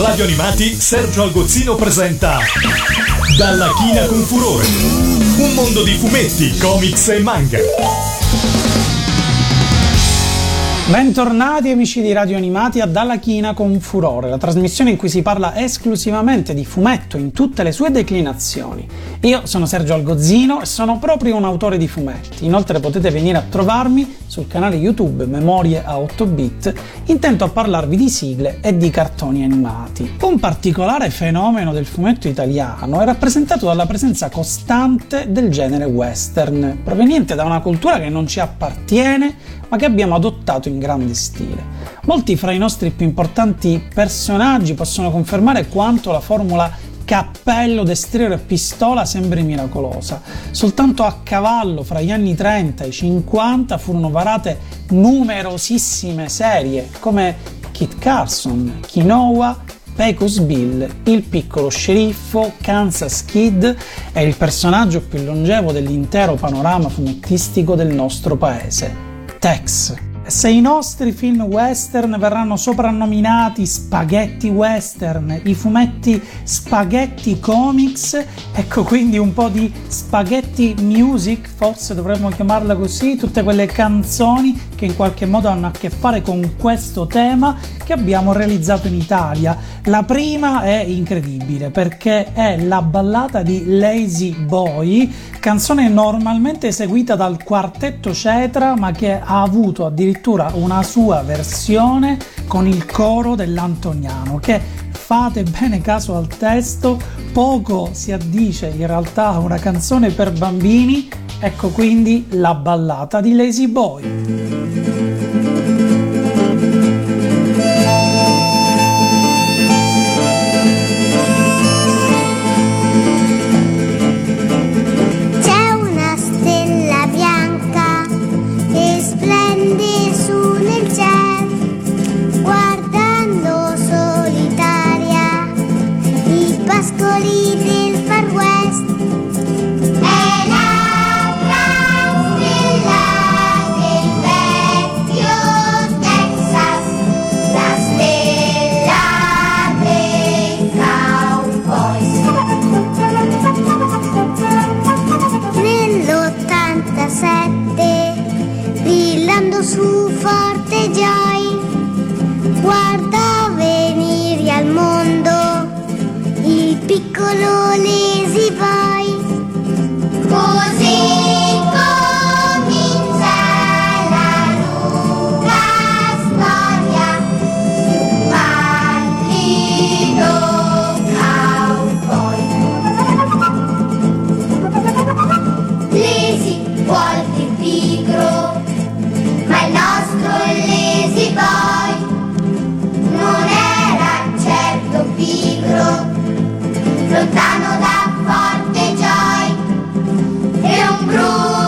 Radio Animati, Sergio Algozzino presenta Dalla Cina con Furore, un mondo di fumetti, comics e manga. Bentornati amici di Radio Animati a Dalla Cina con Furore, la trasmissione in cui si parla esclusivamente di fumetto in tutte le sue declinazioni. Io sono Sergio Algozzino e sono proprio un autore di fumetti. Inoltre potete venire a trovarmi sul canale YouTube Memorie a 8-bit, intento a parlarvi di sigle e di cartoni animati. Un particolare fenomeno del fumetto italiano è rappresentato dalla presenza costante del genere western, proveniente da una cultura che non ci appartiene, ma che abbiamo adottato in grande stile. Molti fra i nostri più importanti personaggi possono confermare quanto la formula cappello, destriero e pistola sembri miracolosa. Soltanto a cavallo fra gli anni 30 e i 50 furono varate numerosissime serie come Kit Carson, Kinoa, Pecos Bill, Il Piccolo Sceriffo, Kansas Kid è il personaggio più longevo dell'intero panorama fumettistico del nostro paese, Tex. Se i nostri film western verranno soprannominati spaghetti western, i fumetti spaghetti comics, ecco quindi un po' di spaghetti music, forse dovremmo chiamarla così, tutte quelle canzoni che in qualche modo hanno a che fare con questo tema che abbiamo realizzato in Italia. La prima è incredibile perché è la ballata di Lazy Boy, canzone normalmente eseguita dal quartetto Cetra, ma che ha avuto addirittura una sua versione con il coro dell'Antoniano, che, fate bene caso al testo, poco si addice in realtà a una canzone per bambini. Ecco quindi la ballata di Lazy Boy. Lontano da forte gioia e un bruno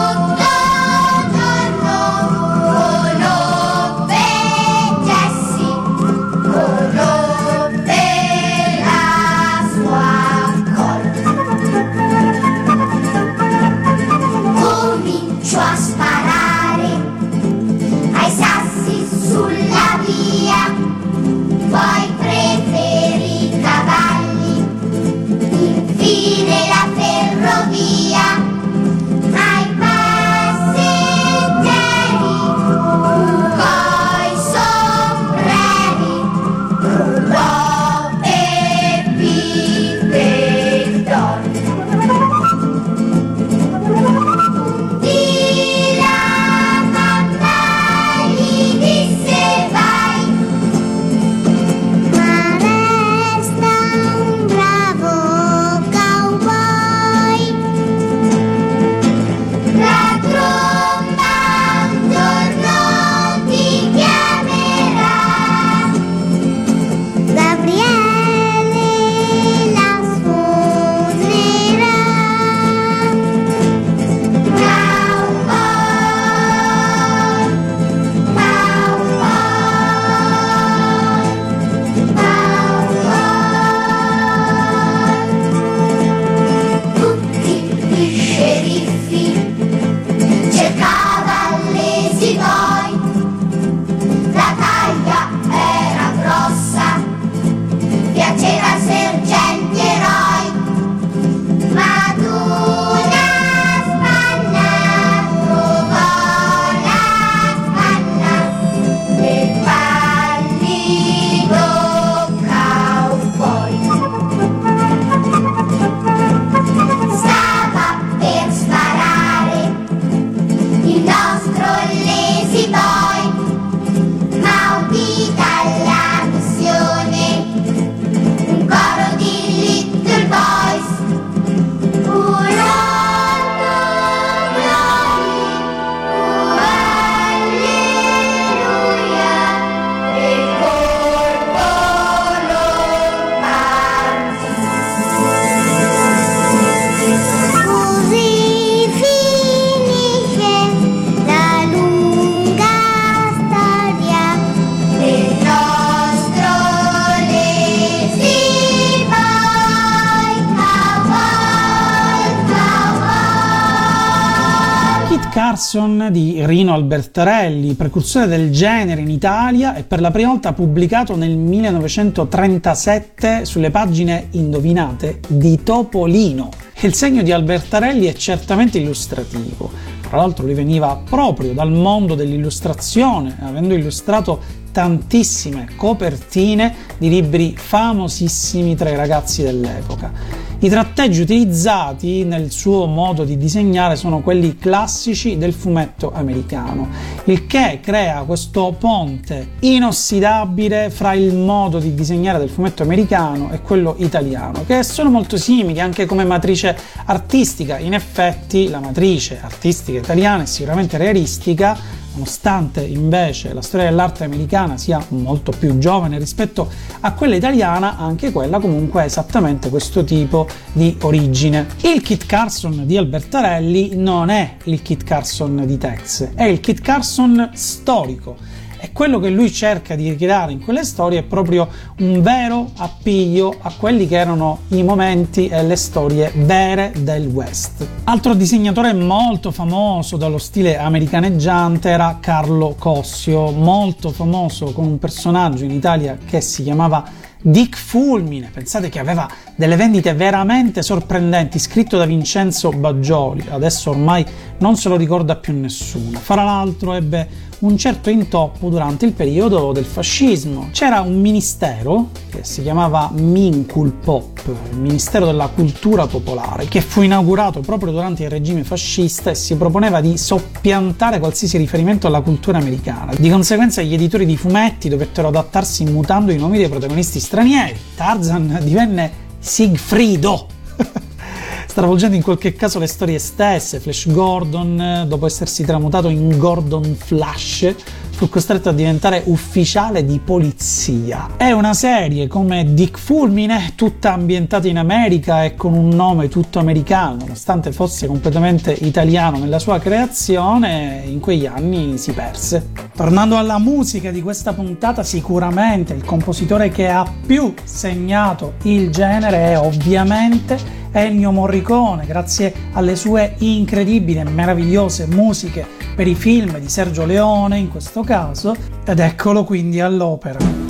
Carson di Rino Albertarelli, precursore del genere in Italia e per la prima volta pubblicato nel 1937 sulle pagine, indovinate, di Topolino. Il segno di Albertarelli è certamente illustrativo. Tra l'altro lui veniva proprio dal mondo dell'illustrazione, avendo illustrato tantissime copertine di libri famosissimi tra i ragazzi dell'epoca. I tratteggi utilizzati nel suo modo di disegnare sono quelli classici del fumetto americano, il che crea questo ponte inossidabile fra il modo di disegnare del fumetto americano e quello italiano, che sono molto simili anche come matrice artistica. In effetti la matrice artistica italiana è sicuramente realistica, nonostante invece la storia dell'arte americana sia molto più giovane rispetto a quella italiana, anche quella comunque è esattamente questo tipo di origine. Il Kit Carson di Albertarelli non è il Kit Carson di Tex, è il Kit Carson storico, e quello che lui cerca di ricreare in quelle storie è proprio un vero appiglio a quelli che erano i momenti e le storie vere del West. Altro disegnatore molto famoso dallo stile americaneggiante era Carlo Cossio, molto famoso con un personaggio in Italia che si chiamava Dick Fulmine. Pensate che aveva delle vendite veramente sorprendenti, scritto da Vincenzo Baggioli, adesso ormai non se lo ricorda più nessuno. Fra l'altro ebbe un certo intoppo durante il periodo del fascismo. C'era un ministero che si chiamava Minculpop, il Ministero della Cultura Popolare, che fu inaugurato proprio durante il regime fascista e si proponeva di soppiantare qualsiasi riferimento alla cultura americana. Di conseguenza gli editori di fumetti dovettero adattarsi mutando i nomi dei protagonisti stranieri. Tarzan divenne Sigfrido, stravolgendo in qualche caso le storie stesse. Flash Gordon, dopo essersi tramutato in Gordon Flash, fu costretto a diventare ufficiale di polizia. È una serie come Dick Fulmine, tutta ambientata in America e con un nome tutto americano, nonostante fosse completamente italiano nella sua creazione, in quegli anni si perse. Tornando alla musica di questa puntata, sicuramente il compositore che ha più segnato il genere è ovviamente Ennio Morricone, grazie alle sue incredibili e meravigliose musiche per i film di Sergio Leone in questo caso, ed eccolo quindi all'opera.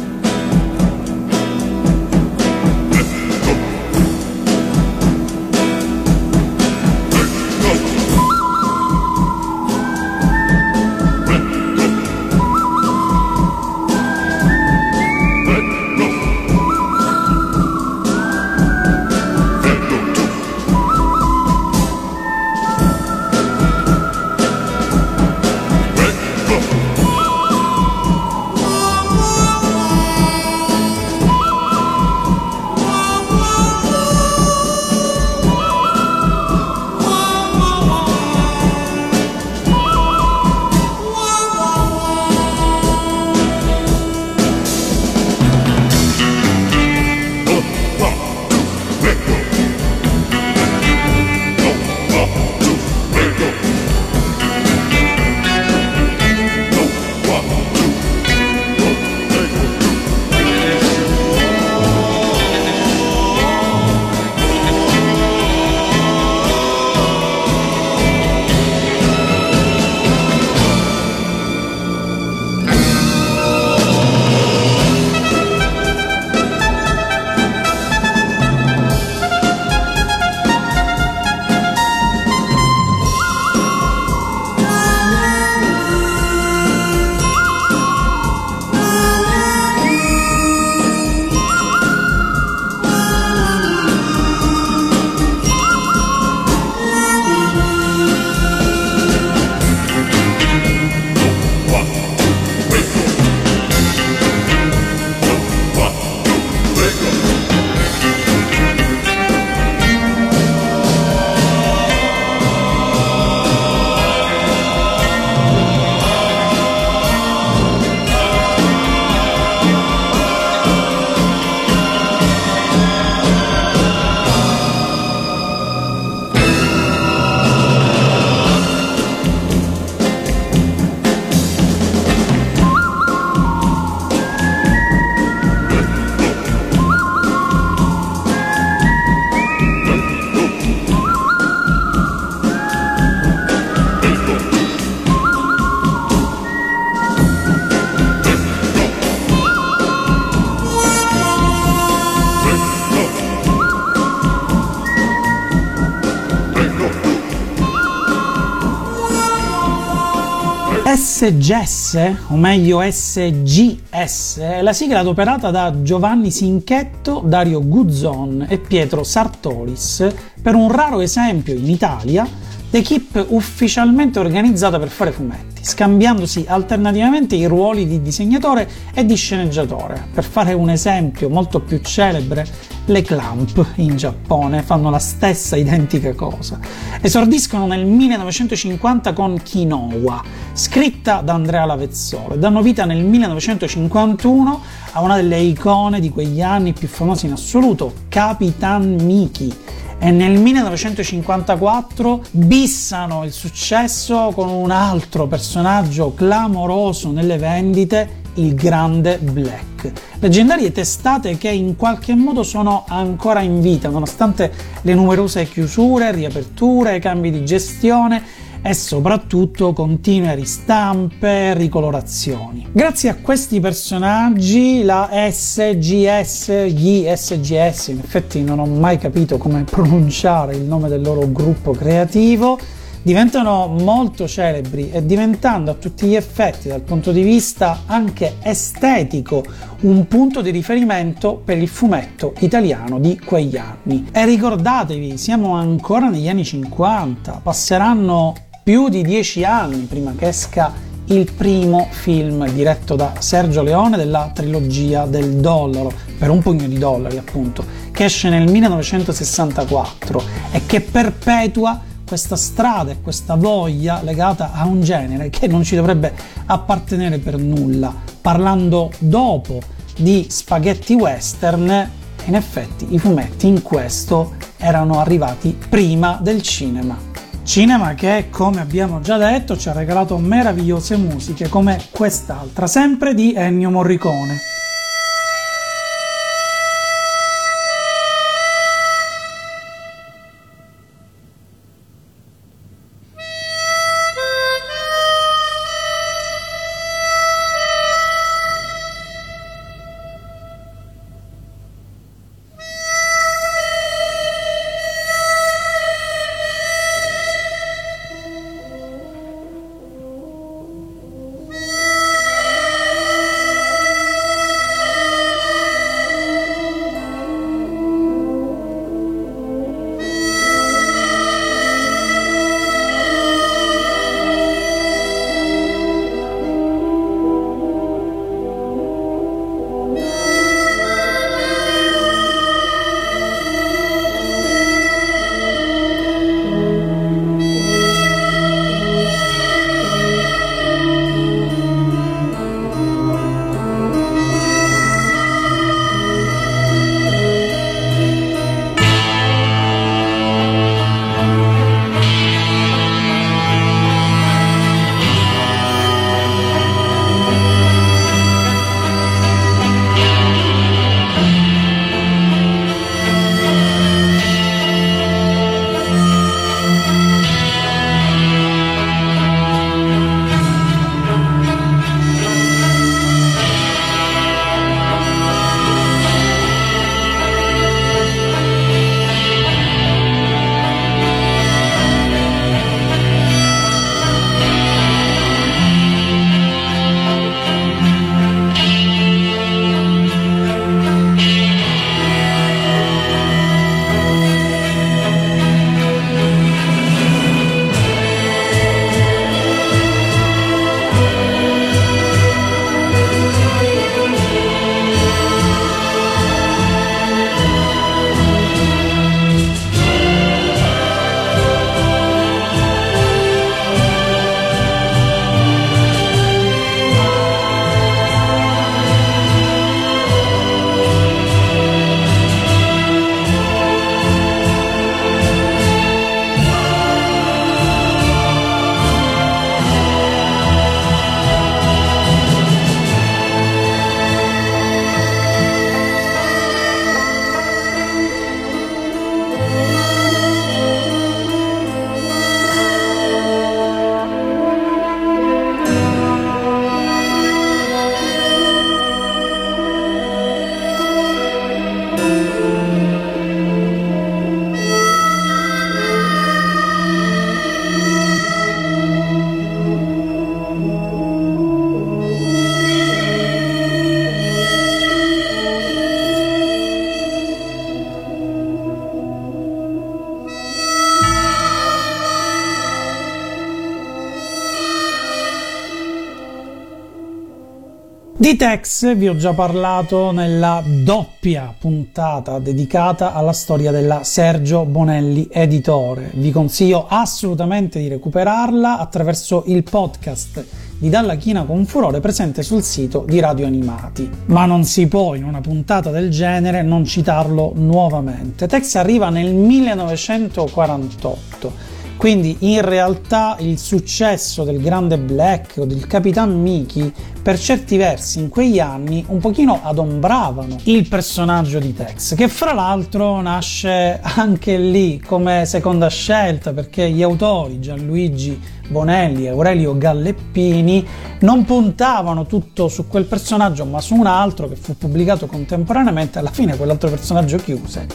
SGS, o meglio SGS, è la sigla adoperata da Giovanni Sinchetto, Dario Guzzon e Pietro Sartoris per un raro esempio in Italia d'equipe ufficialmente organizzata per fare fumetti, scambiandosi alternativamente i ruoli di disegnatore e di sceneggiatore. Per fare un esempio molto più celebre, le Clamp in Giappone fanno la stessa identica cosa. Esordiscono nel 1950 con Kinoa, scritta da Andrea Lavezzolo, e danno vita nel 1951 a una delle icone di quegli anni più famosi in assoluto, Capitan Miki. E nel 1954 bissano il successo con un altro personaggio clamoroso nelle vendite, il grande Black. Leggendarie testate che in qualche modo sono ancora in vita, nonostante le numerose chiusure, riaperture, cambi di gestione e soprattutto continue ristampe e ricolorazioni. Grazie a questi personaggi la SGS, gli SGS, in effetti non ho mai capito come pronunciare il nome del loro gruppo creativo, diventano molto celebri e diventando a tutti gli effetti dal punto di vista anche estetico un punto di riferimento per il fumetto italiano di quegli anni. E ricordatevi, siamo ancora negli anni 50, passeranno più di 10 anni prima che esca il primo film diretto da Sergio Leone della trilogia del dollaro, per un pugno di dollari appunto, che esce nel 1964 e che perpetua questa strada e questa voglia legata a un genere che non ci dovrebbe appartenere per nulla. Parlando dopo di spaghetti western, in effetti i fumetti in questo erano arrivati prima del cinema. Cinema che, come abbiamo già detto, ci ha regalato meravigliose musiche come quest'altra, sempre di Ennio Morricone. Di Tex vi ho già parlato nella doppia puntata dedicata alla storia della Sergio Bonelli Editore. Vi consiglio assolutamente di recuperarla attraverso il podcast di Dalla Cina con Furore presente sul sito di Radio Animati. Ma non si può in una puntata del genere non citarlo nuovamente. Tex arriva nel 1948. Quindi in realtà il successo del grande Black o del Capitan Miki per certi versi in quegli anni un pochino adombravano il personaggio di Tex, che fra l'altro nasce anche lì come seconda scelta perché gli autori Gianluigi Bonelli e Aurelio Galleppini non puntavano tutto su quel personaggio ma su un altro che fu pubblicato contemporaneamente. Alla fine quell'altro personaggio chiuse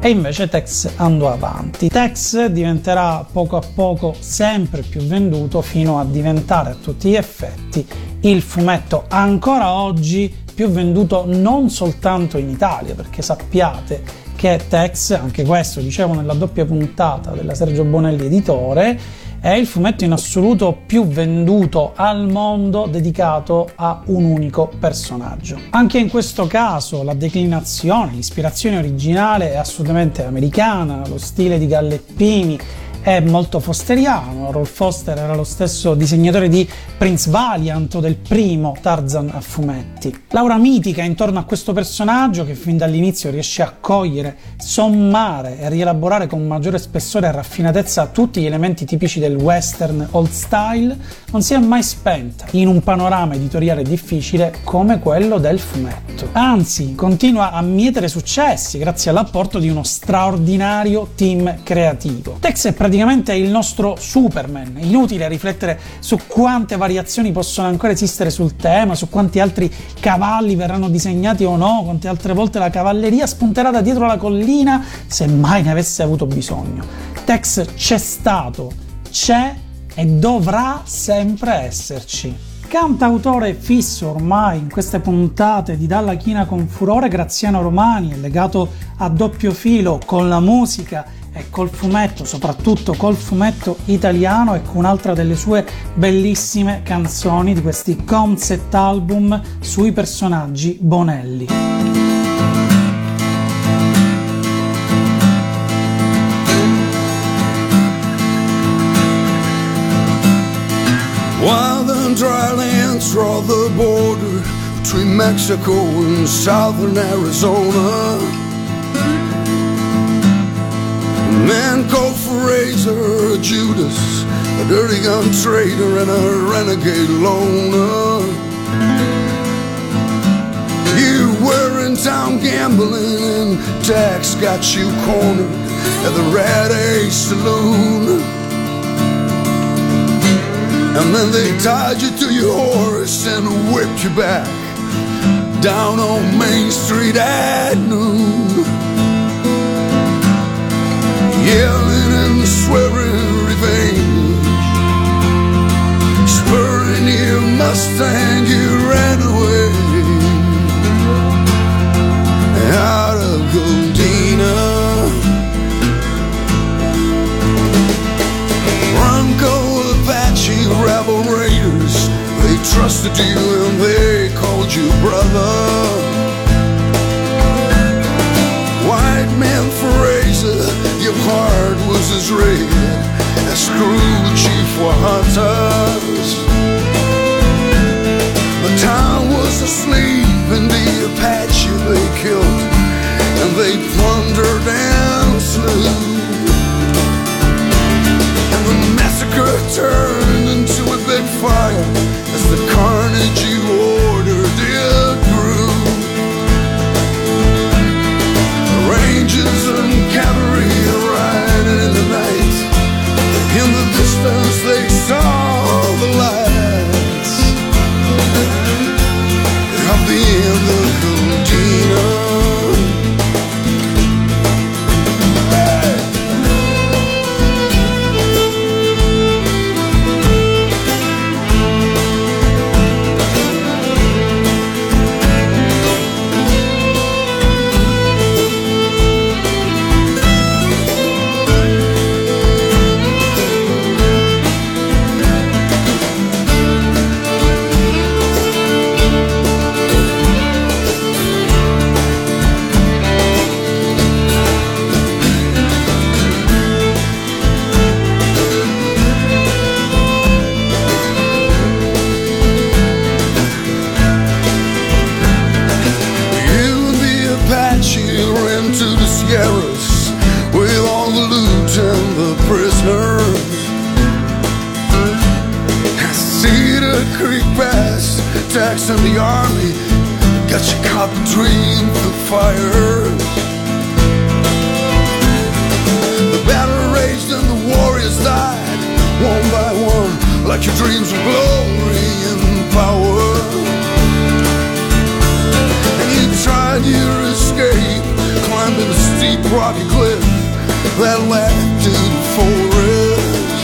e invece Tex andò avanti. Tex diventerà poco a poco sempre più venduto fino a diventare a tutti gli effetti il fumetto ancora oggi più venduto non soltanto in Italia, perché sappiate che Tex, anche questo dicevo nella doppia puntata della Sergio Bonelli Editore, è il fumetto in assoluto più venduto al mondo dedicato a un unico personaggio. Anche in questo caso la declinazione, l'ispirazione originale è assolutamente americana, lo stile di Galleppini è molto fosteriano. Rolf Foster era lo stesso disegnatore di Prince Valiant o del primo Tarzan a fumetti. L'aura mitica intorno a questo personaggio che fin dall'inizio riesce a cogliere, sommare e rielaborare con maggiore spessore e raffinatezza tutti gli elementi tipici del western old style non si è mai spenta in un panorama editoriale difficile come quello del fumetto. Anzi, continua a mietere successi grazie all'apporto di uno straordinario team creativo. Tex è praticamente il nostro Superman. Inutile riflettere su quante variazioni possono ancora esistere sul tema, su quanti altri cavalli verranno disegnati o no, quante altre volte la cavalleria spunterà da dietro la collina se mai ne avesse avuto bisogno. Tex c'è stato, c'è e dovrà sempre esserci. Cantautore fisso ormai in queste puntate di Dalla Cina con Furore, Graziano Romani è legato a doppio filo con la musica e col fumetto, soprattutto col fumetto italiano e con altra delle sue bellissime canzoni di questi concept album sui personaggi Bonelli. While the dry lands draw the border between Mexico and southern Arizona, men go for Razor, a Judas, a dirty gun trader, and a renegade loner. You were in town gambling and Tex got you cornered at the Red Ace Saloon. And then they tied you to your horse and whipped you back down on Main Street at noon. Yelling and swearing revenge, spurring your Mustang, you ran away out of Godena. Bronco Apache rebel raiders, they trusted you and they called you brother. White man for Razor, your hard not dreamed the fire. The battle raged and the warriors died, one by one, like your dreams of glory and power. And you tried your escape, climbing a steep rocky cliff that led to the forest.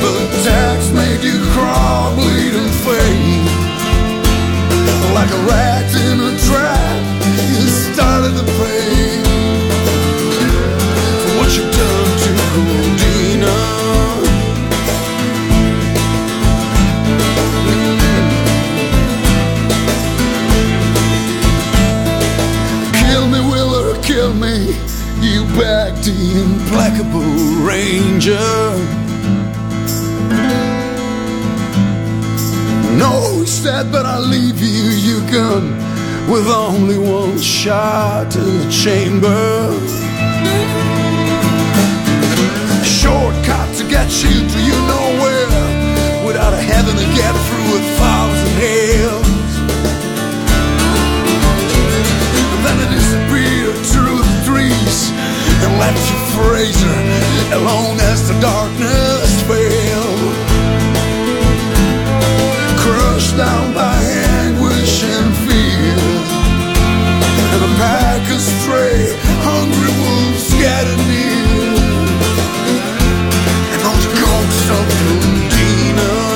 But the Tex made you crawl, bleeding faint, like a rat in a trap. You started the pain for what you've done to Goldina. Kill me, Willer, kill me. You backed the implacable ranger. No, he said, but I leave you, you gun, with only one shot in the chamber. Shortcut to get you to you nowhere, without a heaven to get through a thousand hells. Then it disappeared through the trees and left you Fraser alone as the darkness fell. Crushed down by anguish and fear, and a pack of stray hungry wolves getting near, and on the ghosts of Lundina.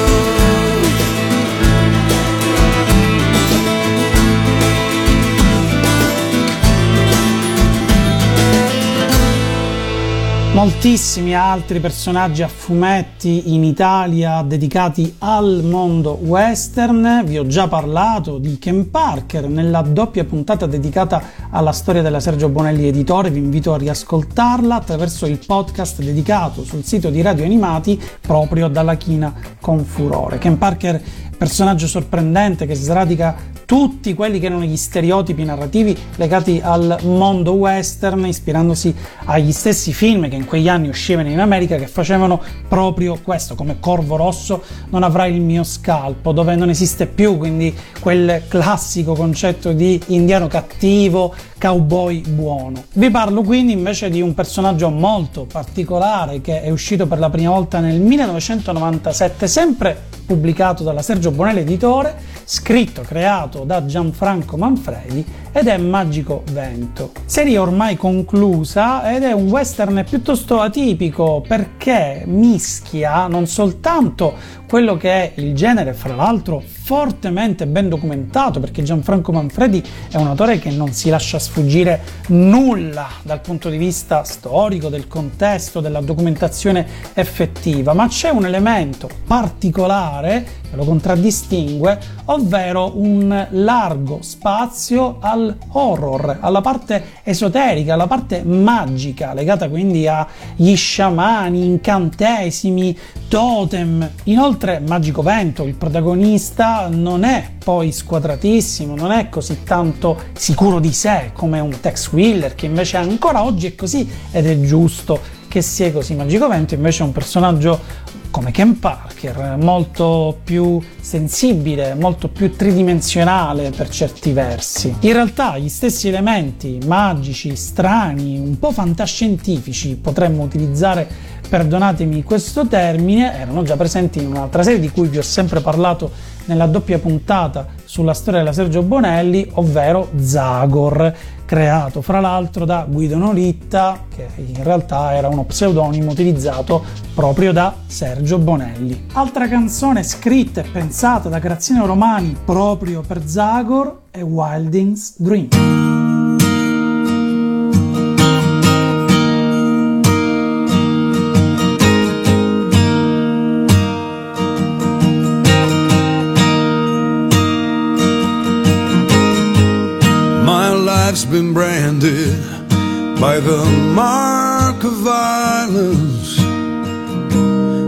Moltissimi altri personaggi a fumetti in Italia dedicati al mondo western. Vi ho già parlato di Ken Parker nella doppia puntata dedicata alla storia della Sergio Bonelli Editore, vi invito a riascoltarla attraverso il podcast dedicato sul sito di Radio Animati proprio Dalla Cina con Furore. Ken Parker, personaggio sorprendente che sradica tutti quelli che erano gli stereotipi narrativi legati al mondo western, ispirandosi agli stessi film che in quegli anni uscivano in America, che facevano proprio questo, come Corvo Rosso non avrà il mio scalpo, dove non esiste più quindi quel classico concetto di indiano cattivo, cowboy buono. Vi parlo quindi invece di un personaggio molto particolare che è uscito per la prima volta nel 1997, sempre pubblicato dalla Sergio Bonelli Editore, scritto, creato da Gianfranco Manfredi, ed è Magico Vento. Serie ormai conclusa, ed è un western piuttosto atipico perché mischia non soltanto quello che è il genere, fra l'altro fortemente ben documentato, perché Gianfranco Manfredi è un autore che non si lascia sfuggire nulla dal punto di vista storico, del contesto, della documentazione effettiva, ma c'è un elemento particolare che lo contraddistingue, ovvero un largo spazio al horror, alla parte esoterica, alla parte magica, legata quindi agli sciamani, incantesimi, totem. Inoltre Magico Vento, il protagonista, non è poi squadratissimo, non è così tanto sicuro di sé come un Tex Willer, che invece ancora oggi è così, ed è giusto che sia così. Magico Vento invece è un personaggio come Ken Parker, molto più sensibile, molto più tridimensionale per certi versi. In realtà gli stessi elementi magici, strani, un po' fantascientifici, potremmo utilizzare, perdonatemi questo termine, erano già presenti in un'altra serie di cui vi ho sempre parlato nella doppia puntata sulla storia della Sergio Bonelli, ovvero Zagor, creato fra l'altro da Guido Nolitta, che in realtà era uno pseudonimo utilizzato proprio da Sergio Bonelli. Altra canzone scritta e pensata da Graziano Romani proprio per Zagor è Wilding's Dream. Been branded by the mark of violence,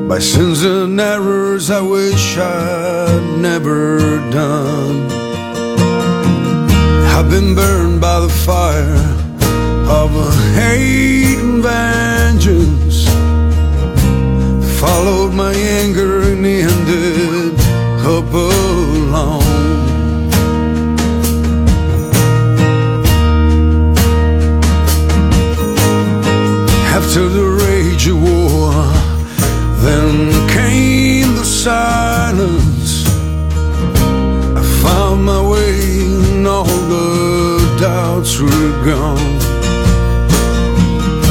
by sins and errors I wish I'd never done. I've been burned by the fire of a hate and vengeance, followed my anger and ended up alone. thoughts were gone.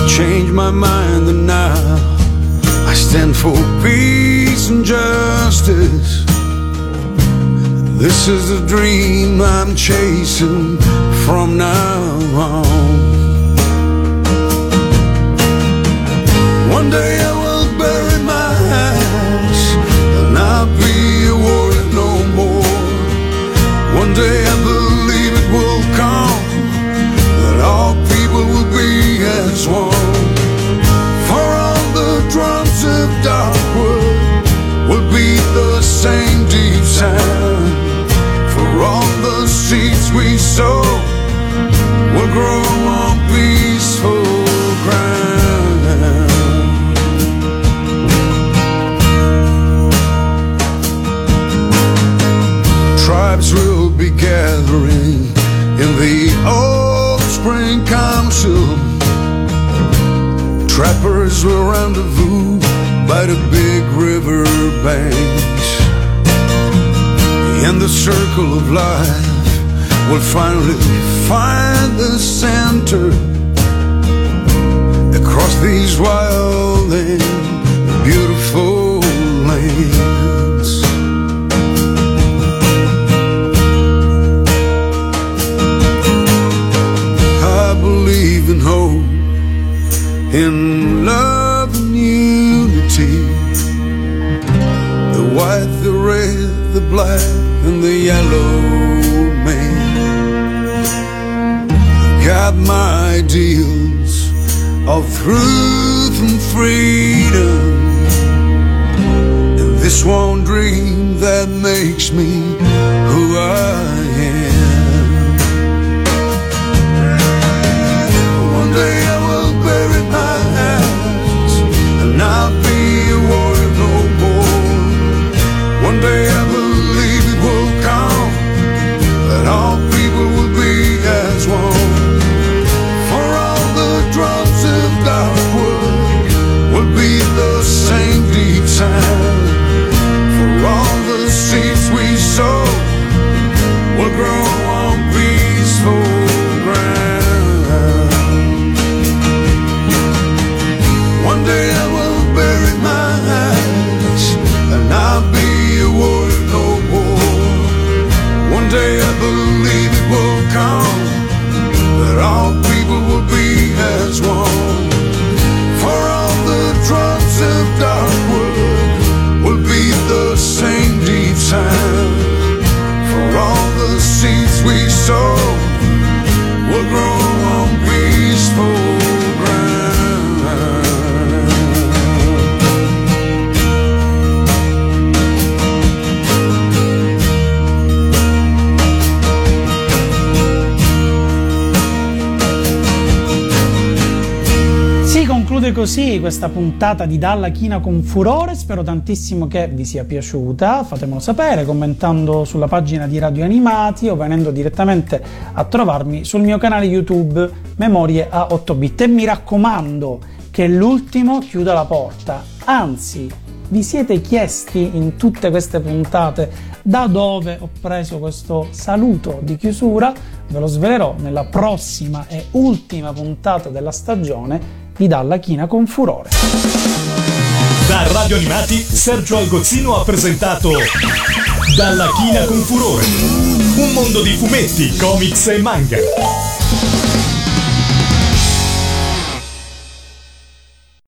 Change my mind and now I stand for peace and justice. This is the dream I'm chasing from now on. One day I will bury my axe and I'll be a warrior no more. One day I believe it will come, that all people will be as one. For all the drums of Darkwood will beat the same deep sound. For all the seeds we sow will grow on peaceful ground. Tribes will be gathering in the old spring council. Trappers will rendezvous by the big river banks. In the circle of life we'll finally find the center. Across these wild and beautiful lands. In hope, in love and unity, the white, the red, the black and the yellow man. I've got my ideals of truth and freedom, and this one dream that makes me who I am. One day I will bury my axe and I'll be a warrior no more. One day I believe it will come, that all people will be as one. For all the drums of Darkwood will be the same deep sound. For all the seeds we sow will grow on peaceful. Così questa puntata di Dalla Cina con Furore, spero tantissimo che vi sia piaciuta, fatemelo sapere commentando sulla pagina di Radio Animati o venendo direttamente a trovarmi sul mio canale YouTube Memorie a 8-bit. E mi raccomando che l'ultimo chiuda la porta, anzi vi siete chiesti in tutte queste puntate da dove ho preso questo saluto di chiusura? Ve lo svelerò nella prossima e ultima puntata della stagione di Dalla Cina con Furore. Da Radio Animati Sergio Algozzino ha presentato Dalla Cina con Furore, un mondo di fumetti, comics e manga.